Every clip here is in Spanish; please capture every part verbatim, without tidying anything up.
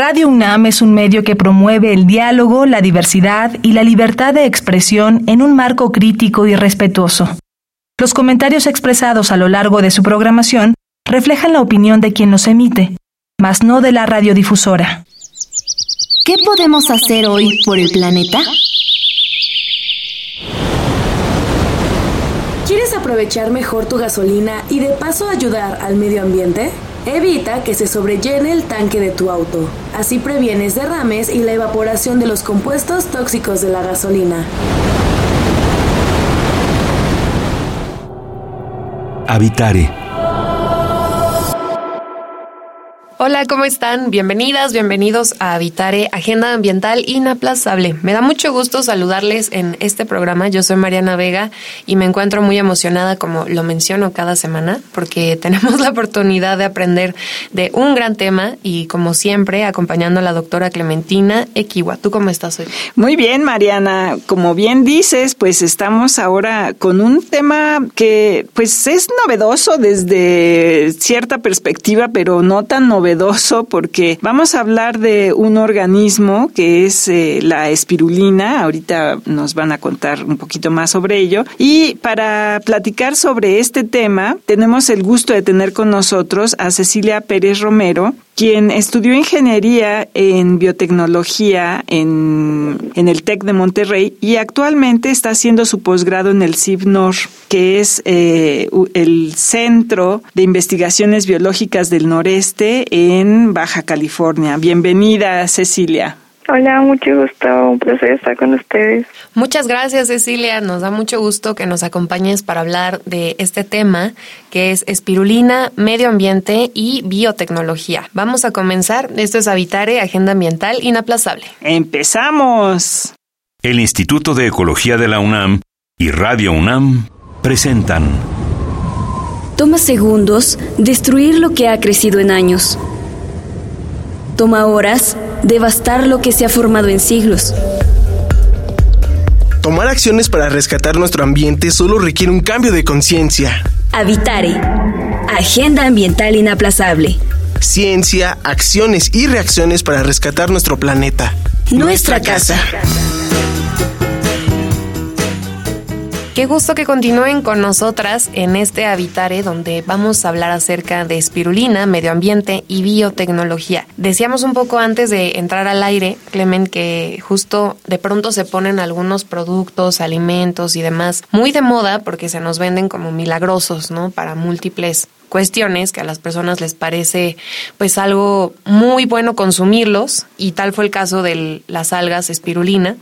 Radio UNAM es un medio que promueve el diálogo, la diversidad y la libertad de expresión en un marco crítico y respetuoso. Los comentarios expresados a lo largo de su programación reflejan la opinión de quien los emite, mas no de la radiodifusora. ¿Qué podemos hacer hoy por el planeta? ¿Quieres aprovechar mejor tu gasolina y de paso ayudar al medio ambiente? Evita que se sobrellene el tanque de tu auto. Así previenes derrames y la evaporación de los compuestos tóxicos de la gasolina. Habitare. Hola, ¿cómo están? Bienvenidas, bienvenidos a Habitare, Agenda Ambiental Inaplazable. Me da mucho gusto saludarles en este programa. Yo soy Mariana Vega y me encuentro muy emocionada, como lo menciono cada semana, porque tenemos la oportunidad de aprender de un gran tema y, como siempre, acompañando a la doctora Clementina Equihua. ¿Tú cómo estás hoy? Muy bien, Mariana. Como bien dices, pues estamos ahora con un tema que pues es novedoso desde cierta perspectiva, pero no tan novedoso. Porque vamos a hablar de un organismo que es eh, la espirulina. Ahorita nos van a contar un poquito más sobre ello. Y para platicar sobre este tema, tenemos el gusto de tener con nosotros a Cecilia Pérez Romero, quien estudió ingeniería en biotecnología en, en el TEC de Monterrey y actualmente está haciendo su posgrado en el CIBNOR, que es eh, el Centro de Investigaciones Biológicas del Noreste en Baja California. Bienvenida, Cecilia. Hola, mucho gusto, un placer estar con ustedes. Muchas gracias, Cecilia, nos da mucho gusto que nos acompañes para hablar de este tema que es espirulina, medio ambiente y biotecnología. Vamos a comenzar, esto es Habitare, Agenda Ambiental Inaplazable. ¡Empezamos! El Instituto de Ecología de la UNAM y Radio UNAM presentan. Toma segundos destruir lo que ha crecido en años. Toma horas devastar lo que se ha formado en siglos. Tomar acciones para rescatar nuestro ambiente solo requiere un cambio de conciencia. Habitare, Agenda Ambiental Inaplazable. Ciencia, acciones y reacciones para rescatar nuestro planeta. Nuestra, Nuestra casa. casa. Qué gusto que continúen con nosotras en este Habitare, donde vamos a hablar acerca de espirulina, medio ambiente y biotecnología. Decíamos un poco antes de entrar al aire, Clemen, que justo de pronto se ponen algunos productos, alimentos y demás muy de moda porque se nos venden como milagrosos, ¿no? Para múltiples cuestiones que a las personas les parece pues algo muy bueno consumirlos, y tal fue el caso de las algas espirulina,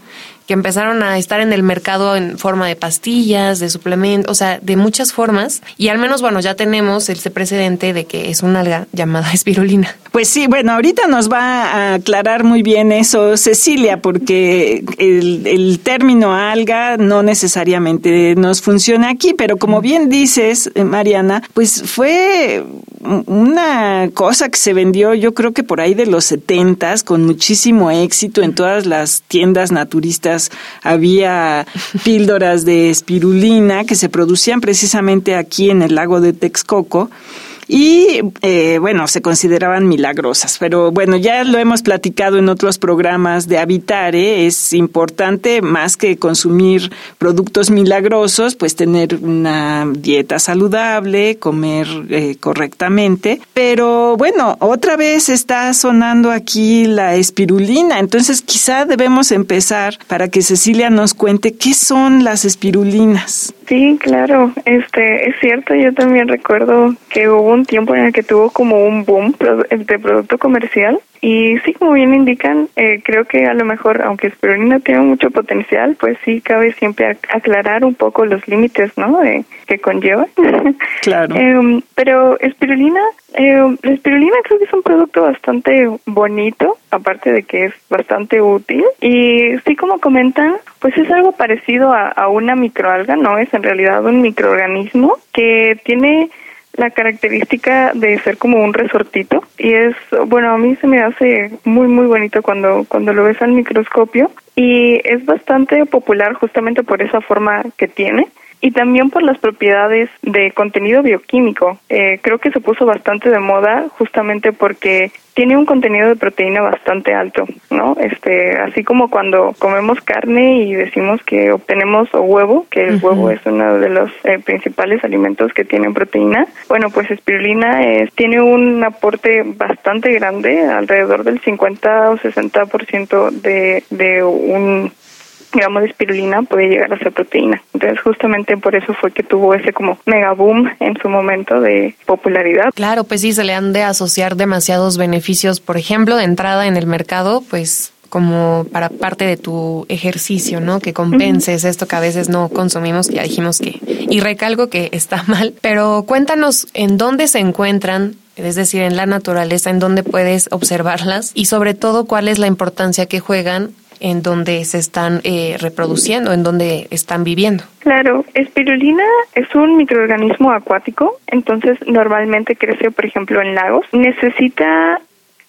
que empezaron a estar en el mercado en forma de pastillas, de suplementos, o sea, de muchas formas. Y al menos, bueno, ya tenemos este precedente de que es una alga llamada espirulina. Pues sí, bueno, ahorita nos va a aclarar muy bien eso, Cecilia, porque el, el término alga no necesariamente nos funciona aquí, pero como bien dices, Mariana, pues fue una cosa que se vendió, yo creo que por ahí de los setentas, con muchísimo éxito en todas las tiendas naturistas. Había píldoras de espirulina que se producían precisamente aquí en el lago de Texcoco y, eh, bueno, se consideraban milagrosas. Pero, bueno, ya lo hemos platicado en otros programas de Habitare. Es importante, más que consumir productos milagrosos, pues tener una dieta saludable, comer eh, correctamente. Pero, bueno, otra vez está sonando aquí la espirulina. Entonces, quizá debemos empezar para que Cecilia nos cuente qué son las espirulinas. Sí, claro. Este, es cierto, yo también recuerdo que hubo un tiempo en el que tuvo como un boom de producto comercial y sí, como bien indican, eh, creo que a lo mejor, aunque espirulina tiene mucho potencial, pues sí cabe siempre aclarar un poco los límites, ¿no?, eh, que conlleva. Claro. eh, pero espirulina, eh, la espirulina creo que es un producto bastante bonito, aparte de que es bastante útil, y sí, como comentan, pues es algo parecido a, a una microalga, ¿no? Es en realidad un microorganismo que tiene la característica de ser como un resortito, y es, bueno, a mí se me hace muy muy bonito cuando cuando lo ves al microscopio, y es bastante popular justamente por esa forma que tiene. y también por las propiedades de contenido bioquímico. Eh, creo que se puso bastante de moda justamente porque tiene un contenido de proteína bastante alto, ¿no? Este, así como cuando comemos carne y decimos que obtenemos o huevo, que el uh-huh. huevo es uno de los eh, principales alimentos que tienen proteína. Bueno, pues espirulina es, tiene un aporte bastante grande, alrededor del cincuenta o sesenta por ciento de, de un gramos de espirulina puede llegar a ser proteína. Entonces, justamente por eso fue que tuvo ese como mega boom en su momento de popularidad. Claro, pues sí, se le han de asociar demasiados beneficios, por ejemplo, de entrada en el mercado, pues como para parte de tu ejercicio, ¿no? Que compenses uh-huh. esto que a veces no consumimos, ya dijimos que, y recalco que está mal, pero cuéntanos en dónde se encuentran, es decir, en la naturaleza, en dónde puedes observarlas y sobre todo cuál es la importancia que juegan en donde se están eh, reproduciendo, en donde están viviendo. Claro, espirulina es un microorganismo acuático, entonces normalmente crece, por ejemplo, en lagos. Necesita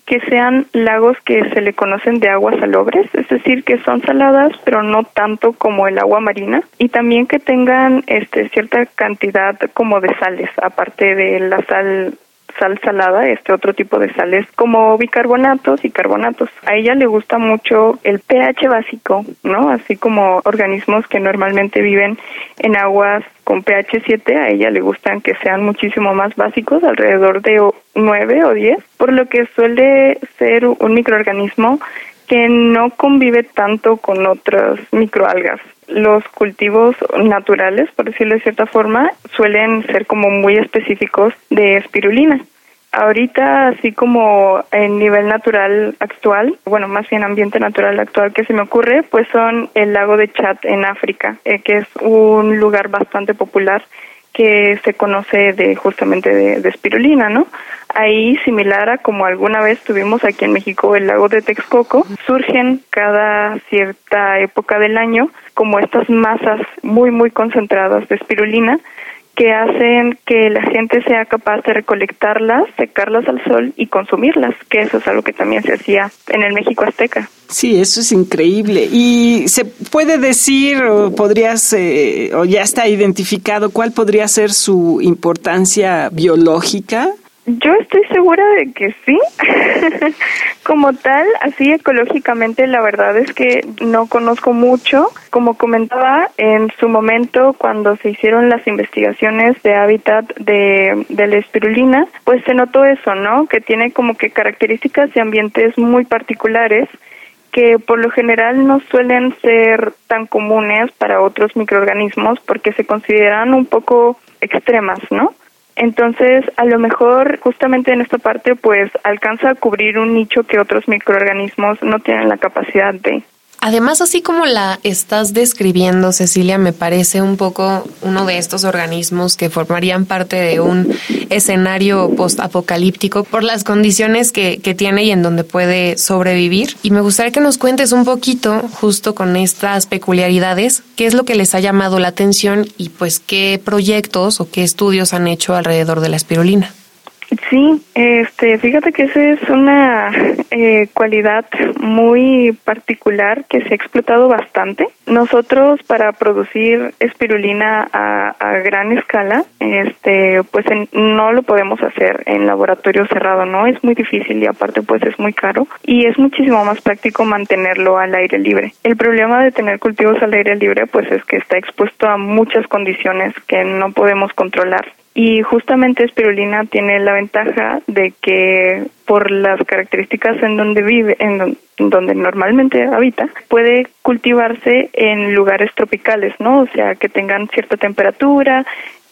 que sean lagos que se le conocen de aguas salobres, es decir, que son saladas, pero no tanto como el agua marina, y también que tengan este cierta cantidad como de sales, aparte de la sal sal salada, este otro tipo de sales como bicarbonatos y carbonatos. A ella le gusta mucho el pH básico, ¿no? Así como organismos que normalmente viven en aguas con pH siete, a ella le gustan que sean muchísimo más básicos, alrededor de nueve o diez, por lo que suele ser un microorganismo que no convive tanto con otras microalgas. Los cultivos naturales, por decirlo de cierta forma, suelen ser como muy específicos de espirulina. Ahorita, así como el nivel natural actual, bueno, más bien ambiente natural actual que se me ocurre, pues son el lago de Chad en África, eh, que es un lugar bastante popular que se conoce de justamente de, de espirulina, ¿no? Ahí, similar a como alguna vez tuvimos aquí en México el lago de Texcoco, surgen cada cierta época del año como estas masas muy, muy concentradas de espirulina que hacen que la gente sea capaz de recolectarlas, secarlas al sol y consumirlas, que eso es algo que también se hacía en el México azteca. Sí, eso es increíble. Y se puede decir, o podrías, eh, o ya está identificado, ¿cuál podría ser su importancia biológica? Yo estoy segura de que sí. Como tal, así ecológicamente, la verdad es que no conozco mucho. Como comentaba, en su momento, cuando se hicieron las investigaciones de hábitat de, de la espirulina, pues se notó eso, ¿no? Que tiene como que características de ambientes muy particulares que por lo general no suelen ser tan comunes para otros microorganismos porque se consideran un poco extremas, ¿no? Entonces, a lo mejor justamente en esta parte, pues alcanza a cubrir un nicho que otros microorganismos no tienen la capacidad de. Además, así como la estás describiendo, Cecilia, me parece un poco uno de estos organismos que formarían parte de un escenario postapocalíptico por las condiciones que, que tiene y en donde puede sobrevivir. Y me gustaría que nos cuentes un poquito, justo con estas peculiaridades, qué es lo que les ha llamado la atención y pues qué proyectos o qué estudios han hecho alrededor de la espirulina. Sí, este, fíjate que esa es una eh, cualidad muy particular que se ha explotado bastante. Nosotros para producir espirulina a, a gran escala, este, pues en, no lo podemos hacer en laboratorio cerrado, ¿no? Es muy difícil y aparte pues es muy caro y es muchísimo más práctico mantenerlo al aire libre. El problema de tener cultivos al aire libre pues es que está expuesto a muchas condiciones que no podemos controlar. Y justamente espirulina tiene la ventaja de que por las características en donde vive, en donde normalmente habita, puede cultivarse en lugares tropicales, ¿no? O sea, que tengan cierta temperatura,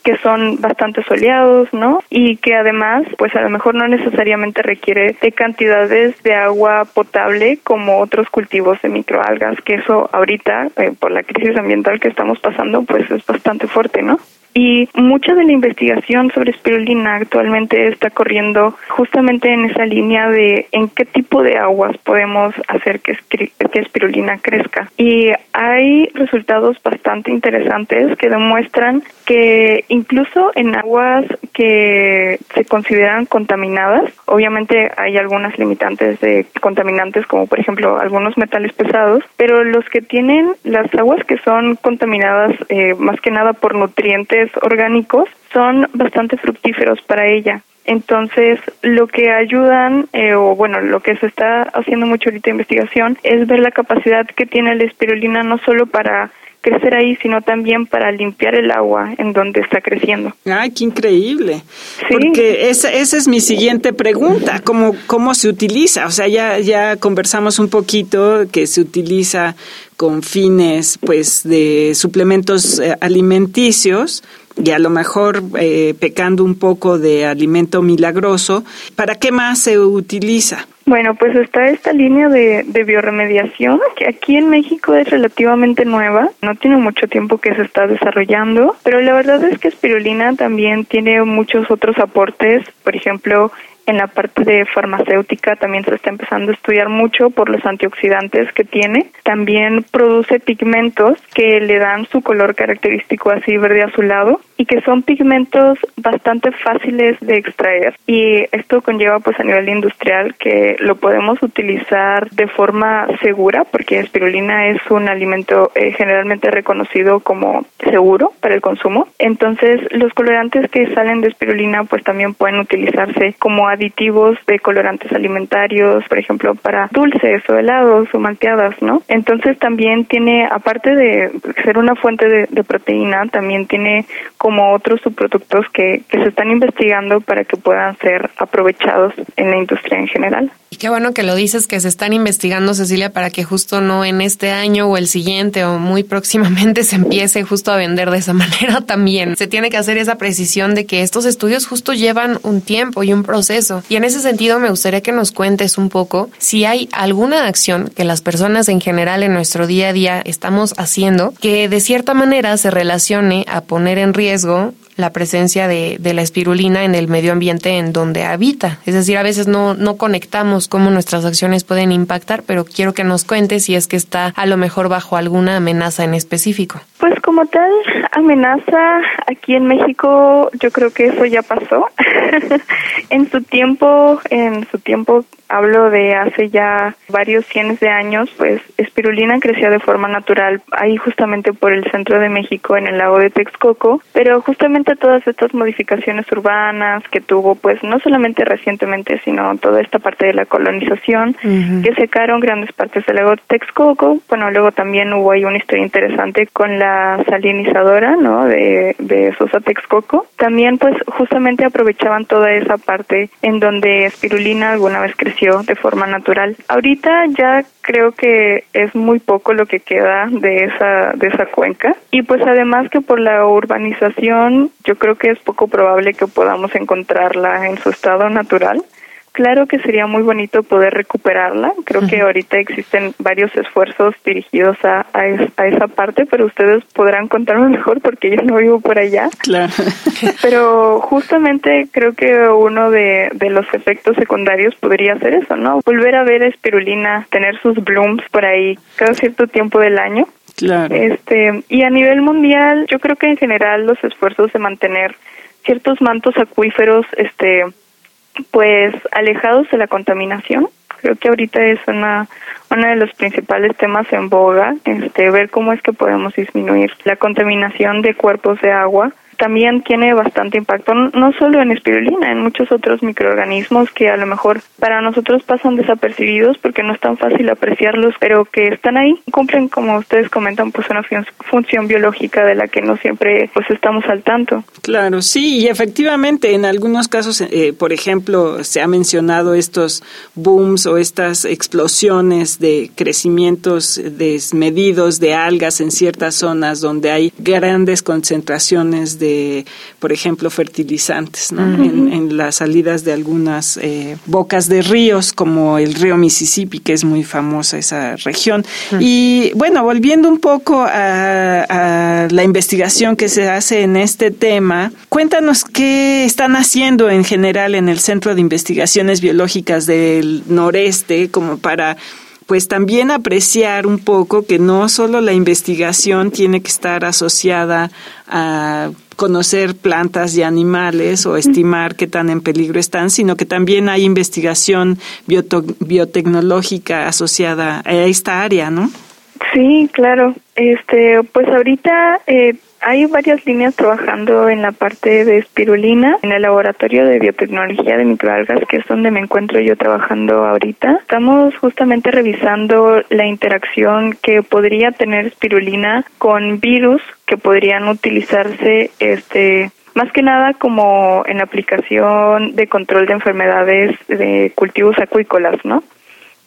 que son bastante soleados, ¿no? Y que además, pues a lo mejor no necesariamente requiere de cantidades de agua potable como otros cultivos de microalgas, que eso ahorita, eh, por la crisis ambiental que estamos pasando, pues es bastante fuerte, ¿no? y mucha de la investigación sobre espirulina actualmente está corriendo justamente en esa línea de en qué tipo de aguas podemos hacer que, que espirulina crezca. Y hay resultados bastante interesantes que demuestran que incluso en aguas que se consideran contaminadas, obviamente hay algunas limitantes de contaminantes como por ejemplo algunos metales pesados, pero los que tienen las aguas que son contaminadas eh, más que nada por nutrientes orgánicos son bastante fructíferos para ella. Entonces, lo que ayudan, eh, o bueno, lo que se está haciendo mucho ahorita investigación es ver la capacidad que tiene la espirulina no solo para crecer ahí, sino también para limpiar el agua en donde está creciendo. ¡Ay, qué increíble! Sí. Porque esa, esa es mi siguiente pregunta, ¿cómo, cómo se utiliza? O sea, ya, ya conversamos un poquito que se utiliza con fines pues de suplementos alimenticios, y a lo mejor eh, pecando un poco de alimento milagroso. ¿Para qué más se utiliza? Bueno, pues está esta línea de, de bioremediación que aquí en México es relativamente nueva, no tiene mucho tiempo que se está desarrollando, pero la verdad es que espirulina también tiene muchos otros aportes, por ejemplo, en la parte de farmacéutica también se está empezando a estudiar mucho por los antioxidantes que tiene. También produce pigmentos que le dan su color característico así verde azulado y que son pigmentos bastante fáciles de extraer. Y esto conlleva pues a nivel industrial que lo podemos utilizar de forma segura porque espirulina es un alimento eh, generalmente reconocido como seguro para el consumo. Entonces los colorantes que salen de espirulina pues también pueden utilizarse como aditivos de colorantes alimentarios, por ejemplo, para dulces o helados o malteadas, ¿no? Entonces también tiene, aparte de ser una fuente de, de proteína, también tiene como otros subproductos que, que se están investigando para que puedan ser aprovechados en la industria en general. Y qué bueno que lo dices, que se están investigando, Cecilia, para que justo no en este año o el siguiente o muy próximamente se empiece justo a vender de esa manera también. Se tiene que hacer esa precisión de que estos estudios justo llevan un tiempo y un proceso. Y en ese sentido me gustaría que nos cuentes un poco si hay alguna acción que las personas en general en nuestro día a día estamos haciendo que de cierta manera se relacione a poner en riesgo la presencia de, de la espirulina en el medio ambiente en donde habita. Es decir, a veces no, no conectamos cómo nuestras acciones pueden impactar, pero quiero que nos cuentes si es que está a lo mejor bajo alguna amenaza en específico. Pues como tal, amenaza aquí en México, yo creo que eso ya pasó. En su tiempo, en su tiempo, hablo de hace ya varios cientos de años, pues espirulina crecía de forma natural ahí justamente por el centro de México en el lago de Texcoco, pero justamente todas estas modificaciones urbanas que tuvo, pues no solamente recientemente, sino toda esta parte de la colonización, uh-huh. que secaron grandes partes del lago de Texcoco. Bueno, luego también hubo ahí una historia interesante con la salinizadora, ¿no?, de, de Sosa Texcoco. También pues justamente aprovechaban toda esa parte en donde espirulina alguna vez creció de forma natural. Ahorita ya creo que es muy poco lo que queda de esa de esa cuenca y pues además que por la urbanización yo creo que es poco probable que podamos encontrarla en su estado natural. Claro que sería muy bonito poder recuperarla. Creo uh-huh. que ahorita existen varios esfuerzos dirigidos a, a, es, a esa parte, pero ustedes podrán contarme mejor porque yo no vivo por allá. Claro. Pero justamente creo que uno de, de los efectos secundarios podría ser eso, ¿no? Volver a ver a espirulina, tener sus blooms por ahí cada cierto tiempo del año. Claro. Este, y a nivel mundial, yo creo que en general los esfuerzos de mantener ciertos mantos acuíferos, este... pues alejados de la contaminación. Creo que ahorita es una uno de los principales temas en boga, este, ver cómo es que podemos disminuir la contaminación de cuerpos de agua. También tiene bastante impacto, no solo en espirulina, en muchos otros microorganismos que a lo mejor para nosotros pasan desapercibidos porque no es tan fácil apreciarlos, pero que están ahí, cumplen, como ustedes comentan, pues una función biológica de la que no siempre pues estamos al tanto. Claro, sí, y efectivamente en algunos casos, eh, por ejemplo, se ha mencionado estos booms o estas explosiones de crecimientos desmedidos de algas en ciertas zonas donde hay grandes concentraciones de de, por ejemplo, fertilizantes, ¿no? Uh-huh. en, en las salidas de algunas eh, bocas de ríos, como el río Mississippi, que es muy famosa esa región. Uh-huh. Y bueno, volviendo un poco a, a la investigación que se hace en este tema, cuéntanos qué están haciendo en general en el Centro de Investigaciones Biológicas del Noreste, como para... pues también apreciar un poco que no solo la investigación tiene que estar asociada a conocer plantas y animales o estimar qué tan en peligro están, sino que también hay investigación bioto- biotecnológica asociada a esta área, ¿no? Sí, claro. Este, pues ahorita eh, hay varias líneas trabajando en la parte de espirulina, en el laboratorio de biotecnología de microalgas, que es donde me encuentro yo trabajando ahorita. Estamos justamente revisando la interacción que podría tener espirulina con virus que podrían utilizarse, este, más que nada como en la aplicación de control de enfermedades de cultivos acuícolas, ¿no?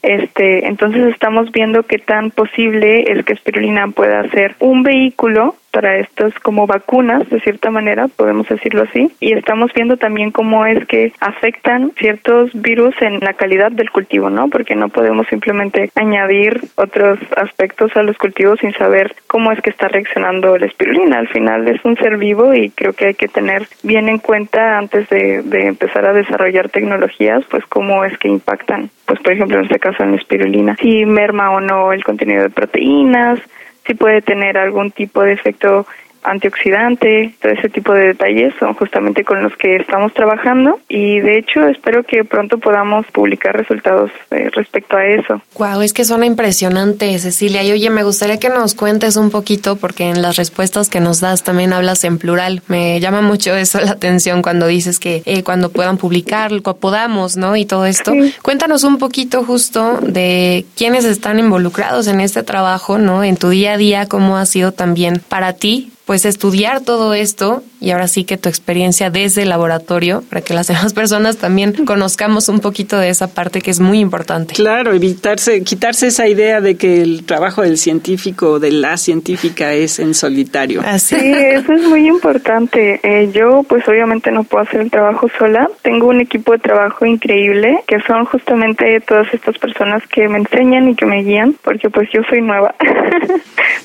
Este, entonces estamos viendo qué tan posible es que espirulina pueda ser un vehículo para estos como vacunas, de cierta manera, podemos decirlo así, y estamos viendo también cómo es que afectan ciertos virus en la calidad del cultivo, ¿no? Porque no podemos simplemente añadir otros aspectos a los cultivos sin saber cómo es que está reaccionando la espirulina. Al final es un ser vivo y creo que hay que tener bien en cuenta antes de, de empezar a desarrollar tecnologías, pues cómo es que impactan, pues por ejemplo en este caso en la espirulina, si merma o no el contenido de proteínas, si puede tener algún tipo de efecto antioxidante, todo ese tipo de detalles son justamente con los que estamos trabajando y de hecho espero que pronto podamos publicar resultados eh, respecto a eso. Wow, es que suena impresionante, Cecilia. Y oye, me gustaría que nos cuentes un poquito porque en las respuestas que nos das también hablas en plural. Me llama mucho eso la atención cuando dices que eh, cuando puedan publicar, cuando podamos, ¿no? Y todo esto. Sí. Cuéntanos un poquito justo de quiénes están involucrados en este trabajo, ¿no? En tu día a día, cómo ha sido también para ti pues estudiar todo esto y ahora sí que tu experiencia desde el laboratorio para que las demás personas también conozcamos un poquito de esa parte que es muy importante. Claro, evitarse, quitarse esa idea de que el trabajo del científico o de la científica es en solitario. Así. Sí, eso es muy importante. Eh, yo pues obviamente no puedo hacer el trabajo sola. Tengo un equipo de trabajo increíble que son justamente todas estas personas que me enseñan y que me guían porque pues yo soy nueva.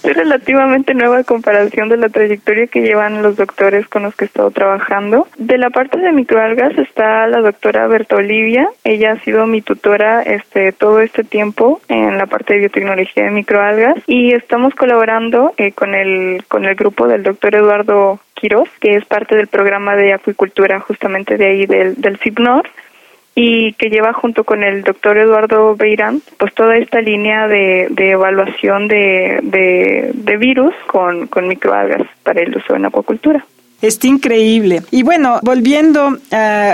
Soy relativamente nueva a comparación de la trayectoria que llevan los doctores con los que he estado trabajando. De la parte de microalgas está la doctora Berta Olivia. Ella ha sido mi tutora este todo este tiempo en la parte de biotecnología de microalgas y estamos colaborando eh, con el con el grupo del doctor Eduardo Quiroz, que es parte del programa de acuicultura justamente de ahí del, del CIBNOR y que lleva junto con el doctor Eduardo Beirán pues toda esta línea de, de evaluación de, de, de virus con, con microalgas para el uso en acuacultura. Está increíble. Y bueno, volviendo uh,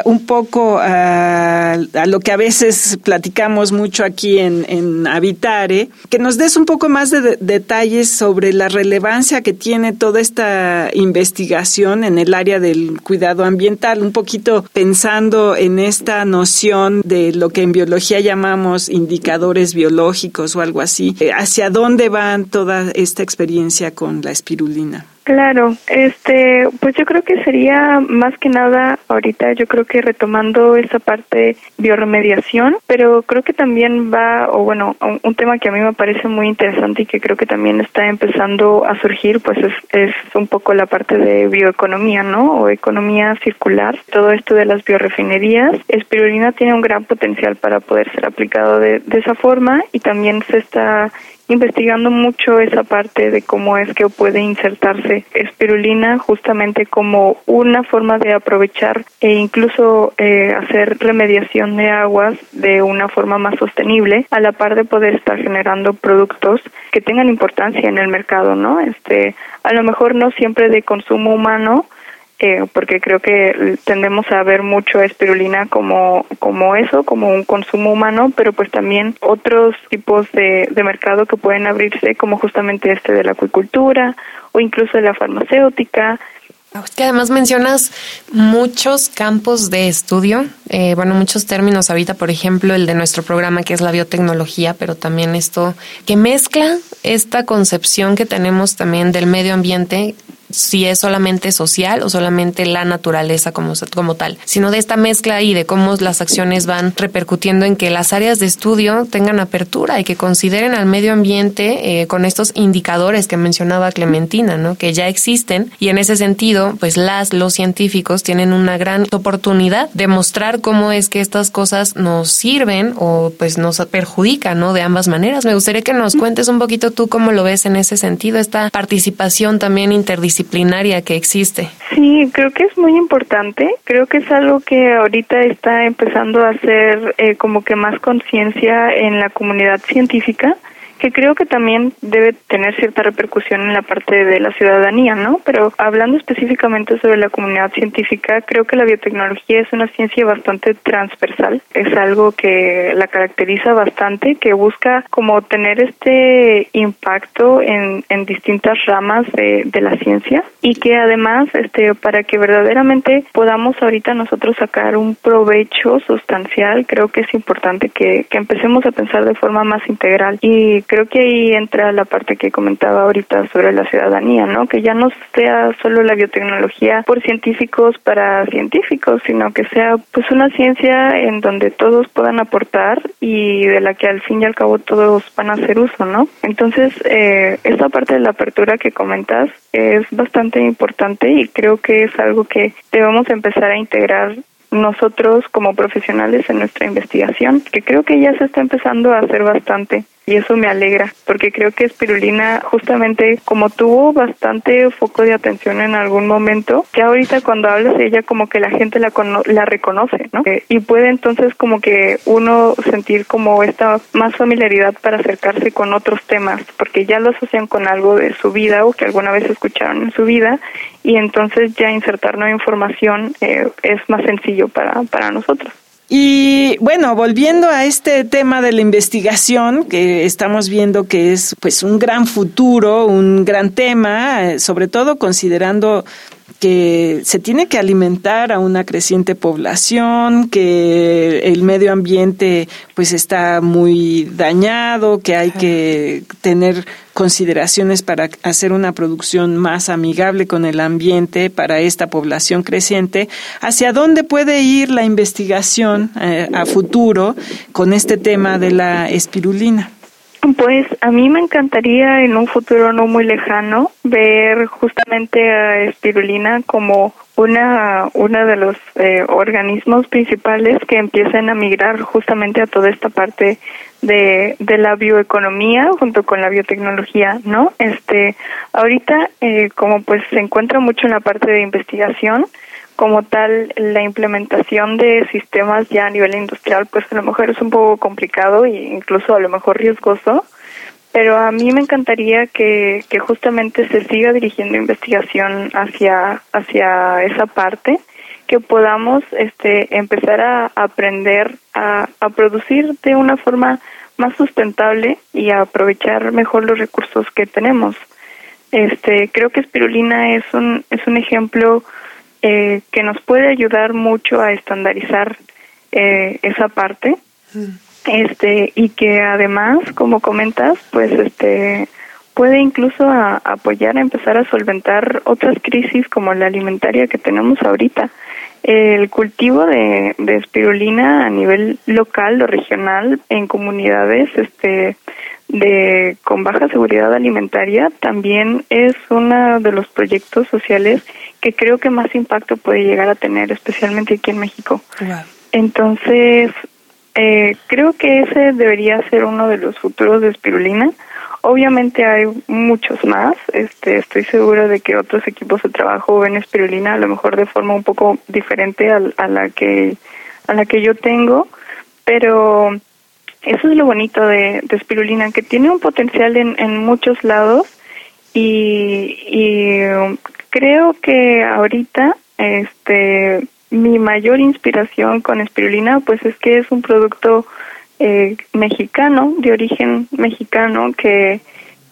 un poco uh, a lo que a veces platicamos mucho aquí en, en Habitare, que nos des un poco más de, de detalles sobre la relevancia que tiene toda esta investigación en el área del cuidado ambiental, un poquito pensando en esta noción de lo que en biología llamamos indicadores biológicos o algo así. ¿Hacia dónde van toda esta experiencia con la espirulina? Claro, este, pues yo creo que sería más que nada ahorita yo creo que retomando esa parte bioremediación, pero creo que también va, o bueno, un, un tema que a mí me parece muy interesante y que creo que también está empezando a surgir, pues es, es un poco la parte de bioeconomía, ¿no? O economía circular, todo esto de las biorefinerías. Espirulina tiene un gran potencial para poder ser aplicado de, de esa forma y también se está investigando mucho esa parte de cómo es que puede insertarse espirulina justamente como una forma de aprovechar e incluso eh, hacer remediación de aguas de una forma más sostenible, a la par de poder estar generando productos que tengan importancia en el mercado, ¿no? Este, a lo mejor no siempre de consumo humano, Eh, porque creo que tendemos a ver mucho a espirulina como, como eso, como un consumo humano, pero pues también otros tipos de, de mercado que pueden abrirse, como justamente este de la acuicultura o incluso de la farmacéutica. Es que además mencionas muchos campos de estudio, eh, bueno, muchos términos ahorita, por ejemplo, el de nuestro programa que es la biotecnología, pero también esto que mezcla esta concepción que tenemos también del medio ambiente si es solamente social o solamente la naturaleza como, como tal, sino de esta mezcla y de cómo las acciones van repercutiendo en que las áreas de estudio tengan apertura y que consideren al medio ambiente eh, con estos indicadores que mencionaba Clementina, ¿no? Que ya existen, y en ese sentido, pues las, los científicos tienen una gran oportunidad de mostrar cómo es que estas cosas nos sirven o pues nos perjudican, ¿no? De ambas maneras. Me gustaría que nos cuentes un poquito tú cómo lo ves en ese sentido, esta participación también interdisciplinaria que existe. Sí, creo que es muy importante. Creo que es algo que ahorita está empezando a hacer eh, como que más conciencia en la comunidad científica, que creo que también debe tener cierta repercusión en la parte de la ciudadanía, ¿no? Pero hablando específicamente sobre la comunidad científica, creo que la biotecnología es una ciencia bastante transversal, es algo que la caracteriza bastante, que busca como tener este impacto en, en distintas ramas de, de la ciencia, y que además, este, para que verdaderamente podamos ahorita nosotros sacar un provecho sustancial, creo que es importante que, que empecemos a pensar de forma más integral, y creo que ahí entra la parte que comentaba ahorita sobre la ciudadanía, ¿no? Que ya no sea solo la biotecnología por científicos para científicos, sino que sea pues una ciencia en donde todos puedan aportar y de la que al fin y al cabo todos van a hacer uso, ¿no? Entonces, eh, esta parte de la apertura que comentas es bastante importante y creo que es algo que debemos empezar a integrar nosotros como profesionales en nuestra investigación, que creo que ya se está empezando a hacer bastante. Y eso me alegra, porque creo que Spirulina, justamente como tuvo bastante foco de atención en algún momento, ya ahorita cuando hablas de ella como que la gente la cono- la reconoce, ¿no? Eh, y puede entonces como que uno sentir como esta más familiaridad para acercarse con otros temas, porque ya lo asocian con algo de su vida o que alguna vez escucharon en su vida, y entonces ya insertar nueva información eh, es más sencillo para, para nosotros. Y bueno, volviendo a este tema de la investigación, que estamos viendo que es pues un gran futuro, un gran tema, sobre todo considerando que se tiene que alimentar a una creciente población, que el medio ambiente pues está muy dañado, que hay que tener consideraciones para hacer una producción más amigable con el ambiente para esta población creciente. ¿Hacia dónde puede ir la investigación eh, a futuro con este tema de la espirulina? Pues a mí me encantaría en un futuro no muy lejano ver justamente a espirulina como una una de los eh, organismos principales que empiecen a migrar justamente a toda esta parte de de la bioeconomía junto con la biotecnología, ¿no? Este, ahorita eh, como pues se encuentra mucho en la parte de investigación, como tal, la implementación de sistemas ya a nivel industrial, pues a lo mejor es un poco complicado e incluso a lo mejor riesgoso, pero a mí me encantaría que, que justamente se siga dirigiendo investigación hacia, hacia esa parte, que podamos este, empezar a aprender a, a producir de una forma más sustentable y a aprovechar mejor los recursos que tenemos. Este, creo que Spirulina es un, es un ejemplo Eh, que nos puede ayudar mucho a estandarizar eh, esa parte, este, y que además, como comentas, pues este puede incluso a, apoyar a empezar a solventar otras crisis como la alimentaria que tenemos ahorita. El cultivo de, de espirulina a nivel local o regional en comunidades este de con baja seguridad alimentaria también es uno de los proyectos sociales que creo que más impacto puede llegar a tener, especialmente aquí en México. Wow. Entonces, eh, creo que ese debería ser uno de los futuros de Spirulina. Obviamente hay muchos más. Este, estoy segura de que otros equipos de trabajo ven Spirulina a lo mejor de forma un poco diferente a, a la que a la que yo tengo, pero eso es lo bonito de, de Spirulina, que tiene un potencial en, en muchos lados y, y creo que ahorita este mi mayor inspiración con Spirulina pues es que es un producto eh, mexicano, de origen mexicano, que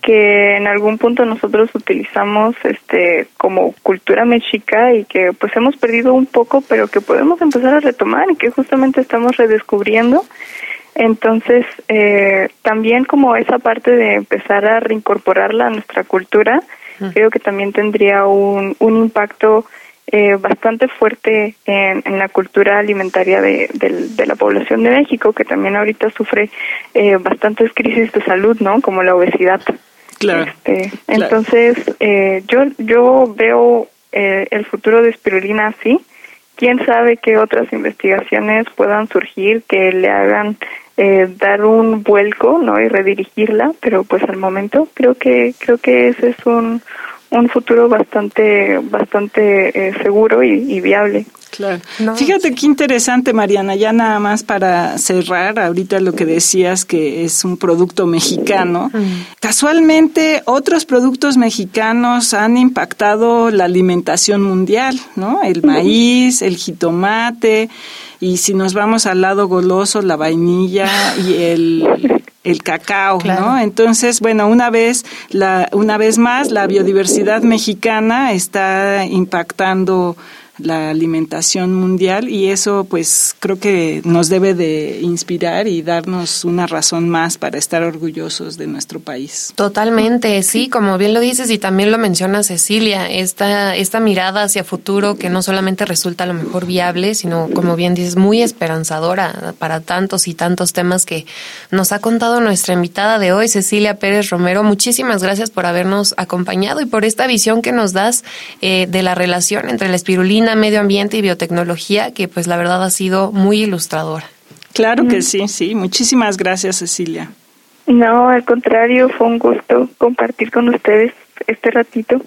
que en algún punto nosotros utilizamos este como cultura mexica y que pues hemos perdido un poco, pero que podemos empezar a retomar y que justamente estamos redescubriendo. Entonces, eh, también como esa parte de empezar a reincorporarla a nuestra cultura uh-huh. creo que también tendría un, un impacto eh, bastante fuerte en, en la cultura alimentaria de, de, de la población de México, que también ahorita sufre eh, bastantes crisis de salud, ¿no? Como la obesidad. Claro. Este, claro. Entonces, eh, yo, yo veo eh, el futuro de Spirulina así. Quién sabe qué otras investigaciones puedan surgir que le hagan eh, dar un vuelco, ¿no? Y redirigirla, pero pues al momento creo que creo que ese es un un futuro bastante bastante eh, seguro y, y viable. Claro. No. Fíjate qué interesante, Mariana, ya nada más para cerrar ahorita lo que decías que es un producto mexicano. Mm. Casualmente otros productos mexicanos han impactado la alimentación mundial, ¿no? El maíz, el jitomate, y si nos vamos al lado goloso, la vainilla y el el cacao, claro. ¿no? Entonces, bueno, una vez la una vez más la biodiversidad mexicana está impactando la alimentación mundial, y eso pues creo que nos debe de inspirar y darnos una razón más para estar orgullosos de nuestro país. Totalmente, sí, como bien lo dices y también lo menciona Cecilia, esta, esta mirada hacia futuro que no solamente resulta a lo mejor viable, sino como bien dices, muy esperanzadora para tantos y tantos temas que nos ha contado nuestra invitada de hoy, Cecilia Pérez Romero. Muchísimas gracias por habernos acompañado y por esta visión que nos das eh, de la relación entre la espirulina, medio ambiente y biotecnología, que pues la verdad ha sido muy ilustradora. Claro que sí, sí. Muchísimas gracias, Cecilia. No, al contrario, fue un gusto compartir con ustedes este ratito.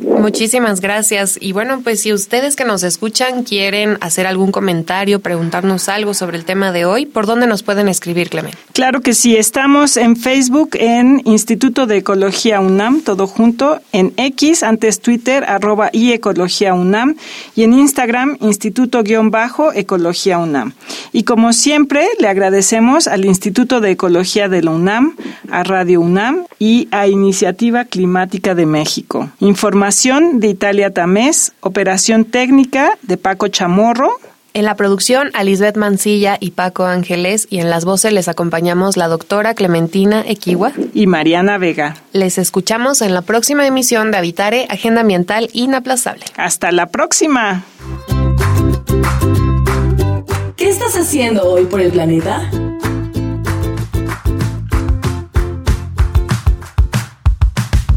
Muchísimas gracias. Y bueno, pues si ustedes que nos escuchan quieren hacer algún comentario, preguntarnos algo sobre el tema de hoy, ¿por dónde nos pueden escribir, Clemente? Claro que sí, estamos en Facebook, en Instituto de Ecología UNAM, todo junto, en X, antes Twitter, arroba y Ecología UNAM, y en Instagram, Instituto-Ecología UNAM. Y como siempre, le agradecemos al Instituto de Ecología de la UNAM, a Radio UNAM y a Iniciativa Climática de México. Información de Italia Tamés, operación técnica de Paco Chamorro. En la producción, a Lisbeth Mancilla y Paco Ángeles, y en las voces les acompañamos la doctora Clementina Equihua y Mariana Vega. Les escuchamos en la próxima emisión de Habitare, Agenda Ambiental Inaplazable. ¡Hasta la próxima! ¿Qué estás haciendo hoy por el planeta?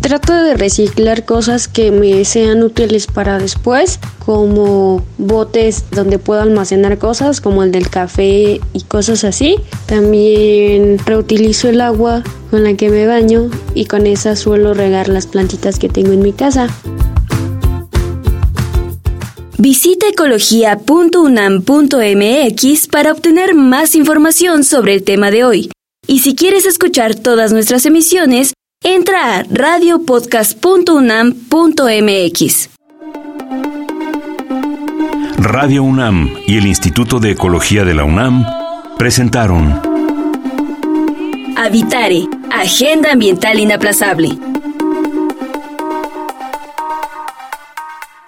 Trato de reciclar cosas que me sean útiles para después, como botes donde puedo almacenar cosas, como el del café y cosas así. También reutilizo el agua con la que me baño y con esa suelo regar las plantitas que tengo en mi casa. Visita ecología punto unam punto m x para obtener más información sobre el tema de hoy. Y si quieres escuchar todas nuestras emisiones, entra a radio podcast punto unam punto m x. Radio UNAM y el Instituto de Ecología de la UNAM presentaron Habitare, Agenda Ambiental Inaplazable.